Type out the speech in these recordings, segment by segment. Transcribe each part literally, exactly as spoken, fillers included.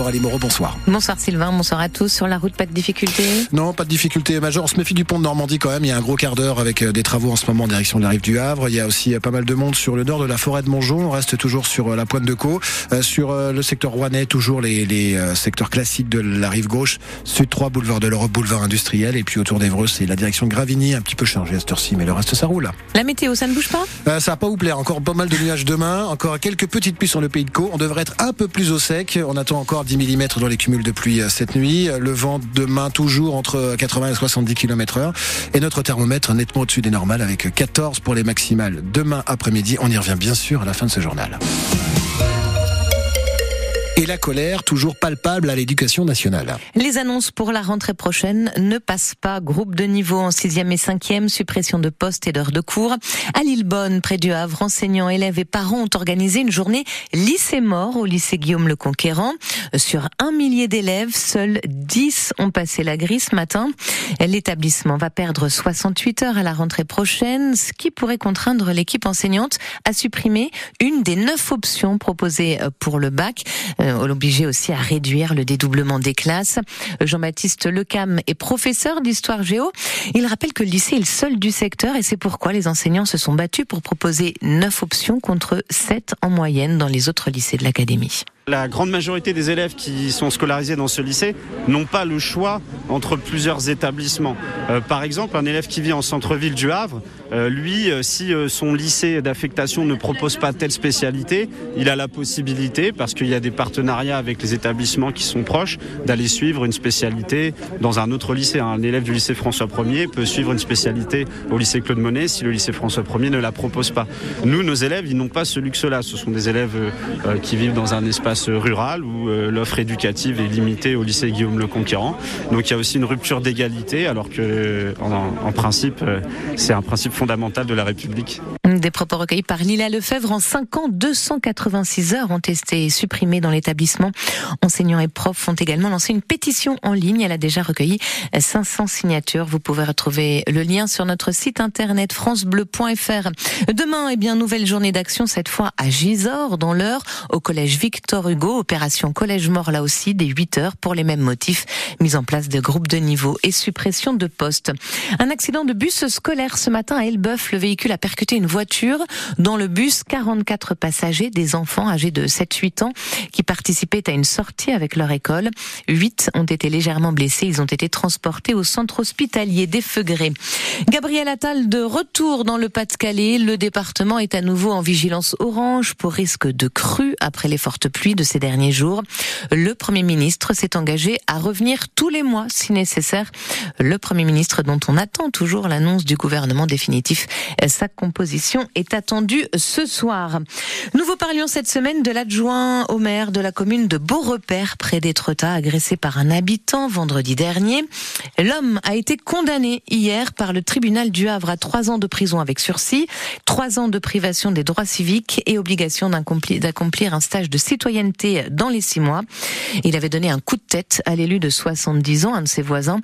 Coralie Moreau, bonsoir. Bonsoir Sylvain, bonsoir à tous. Sur la route, pas de difficulté? Non, pas de difficulté majeure. On se méfie du pont de Normandie quand même. Il y a un gros quart d'heure avec des travaux en ce moment en direction de la rive du Havre. Il y a aussi pas mal de monde sur le nord de la forêt de Montgeon. On reste toujours sur la pointe de Caux. Euh, sur euh, le secteur rouennais, toujours les, les euh, secteurs classiques de la rive gauche. Sud trois, boulevard de l'Europe, boulevard industriel. Et puis autour d'Evreux, c'est la direction de Gravigny, un petit peu chargée à cette heure-ci, mais le reste, ça roule. La météo, ça ne bouge pas? euh, Ça va pas vous plaire. Encore pas mal de nuages demain. Encore quelques petites pluies sur le pays de Caux. On devrait être un peu plus au sec. On attend encore dix millimètres dans les cumuls de pluie cette nuit. Le vent demain toujours entre quatre-vingts et soixante-dix kilomètres heure. Et notre thermomètre nettement au-dessus des normales avec quatorze pour les maximales. Demain après-midi, on y revient bien sûr à la fin de ce journal. Et la colère, toujours palpable à l'Éducation nationale. Les annonces pour la rentrée prochaine ne passent pas. Groupe de niveau en sixième et cinquième, suppression de postes et d'heures de cours. À Lillebonne, près du Havre, enseignants, élèves et parents ont organisé une journée lycée mort au lycée Guillaume le Conquérant. Sur un millier d'élèves, seuls dix ont passé la grille ce matin. L'établissement va perdre soixante-huit heures à la rentrée prochaine, ce qui pourrait contraindre l'équipe enseignante à supprimer une des neuf options proposées pour le bac. On l'obligeait aussi à réduire le dédoublement des classes. Jean-Baptiste Lecam est professeur d'histoire géo. Il rappelle que le lycée est le seul du secteur et c'est pourquoi les enseignants se sont battus pour proposer neuf options contre sept en moyenne dans les autres lycées de l'académie. La grande majorité des élèves qui sont scolarisés dans ce lycée n'ont pas le choix entre plusieurs établissements. Euh, par exemple, un élève qui vit en centre-ville du Havre, euh, lui, euh, si euh, son lycée d'affectation ne propose pas telle spécialité, il a la possibilité, parce qu'il y a des partenariats avec les établissements qui sont proches, d'aller suivre une spécialité dans un autre lycée. Un élève du lycée François premier peut suivre une spécialité au lycée Claude Monet si le lycée François premier ne la propose pas. Nous, nos élèves, ils n'ont pas ce luxe-là. Ce sont des élèves euh, qui vivent dans un espace rural où l'offre éducative est limitée au lycée Guillaume le Conquérant. Donc il y a aussi une rupture d'égalité alors que en, en principe c'est un principe fondamental de la République. Des propos recueillis par Lila Lefèvre. En cinq ans, deux cent quatre-vingt-six heures ont été supprimées dans l'établissement. Enseignants et profs ont également lancé une pétition en ligne. Elle a déjà recueilli cinq cents signatures. Vous pouvez retrouver le lien sur notre site internet francebleu point fr. Demain, eh bien, nouvelle journée d'action, cette fois à Gisors, dans l'Eure, au collège Victor Hugo. Opération collège mort, là aussi, dès huit heures, pour les mêmes motifs. Mise en place de groupes de niveau et suppression de postes. Un accident de bus scolaire ce matin à Elbeuf. Le véhicule a percuté une voiture. Dans le bus, quarante-quatre passagers, des enfants âgés de sept à huit ans qui participaient à une sortie avec leur école. huit ont été légèrement blessés. Ils ont été transportés au centre hospitalier des Feugrés. Gabriel Attal de retour dans le Pas-de-Calais. Le département est à nouveau en vigilance orange pour risque de crue après les fortes pluies de ces derniers jours. Le Premier ministre s'est engagé à revenir tous les mois si nécessaire. Le Premier ministre dont on attend toujours l'annonce du gouvernement définitif. Sa composition est attendu ce soir. Nous vous parlions cette semaine de l'adjoint au maire de la commune de Beaurepaire, près d'Étretat, agressé par un habitant vendredi dernier. L'homme a été condamné hier par le tribunal du Havre à trois ans de prison avec sursis, trois ans de privation des droits civiques et obligation d'accomplir un stage de citoyenneté dans les six mois. Il avait donné un coup de tête à l'élu de soixante-dix ans, un de ses voisins,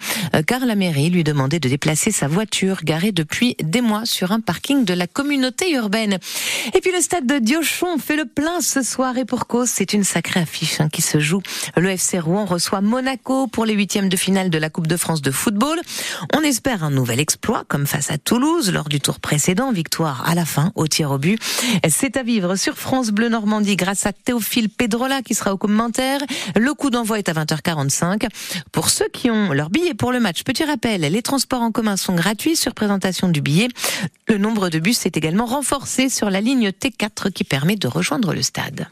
car la mairie lui demandait de déplacer sa voiture garée depuis des mois sur un parking de la commune urbaine. Et puis le stade de Diochon fait le plein ce soir et pour cause, c'est une sacrée affiche hein, qui se joue. Le F C Rouen reçoit Monaco pour les huitièmes de finale de la Coupe de France de football. On espère un nouvel exploit comme face à Toulouse lors du tour précédent, victoire à la fin au tir au but. C'est à vivre sur France Bleu Normandie grâce à Théophile Pézard Drola qui sera au commentaire. Le coup d'envoi est à vingt heures quarante-cinq. Pour ceux qui ont leur billet pour le match, petit rappel, les transports en commun sont gratuits sur présentation du billet. Le nombre de bus est également renforcé sur la ligne T quatre qui permet de rejoindre le stade.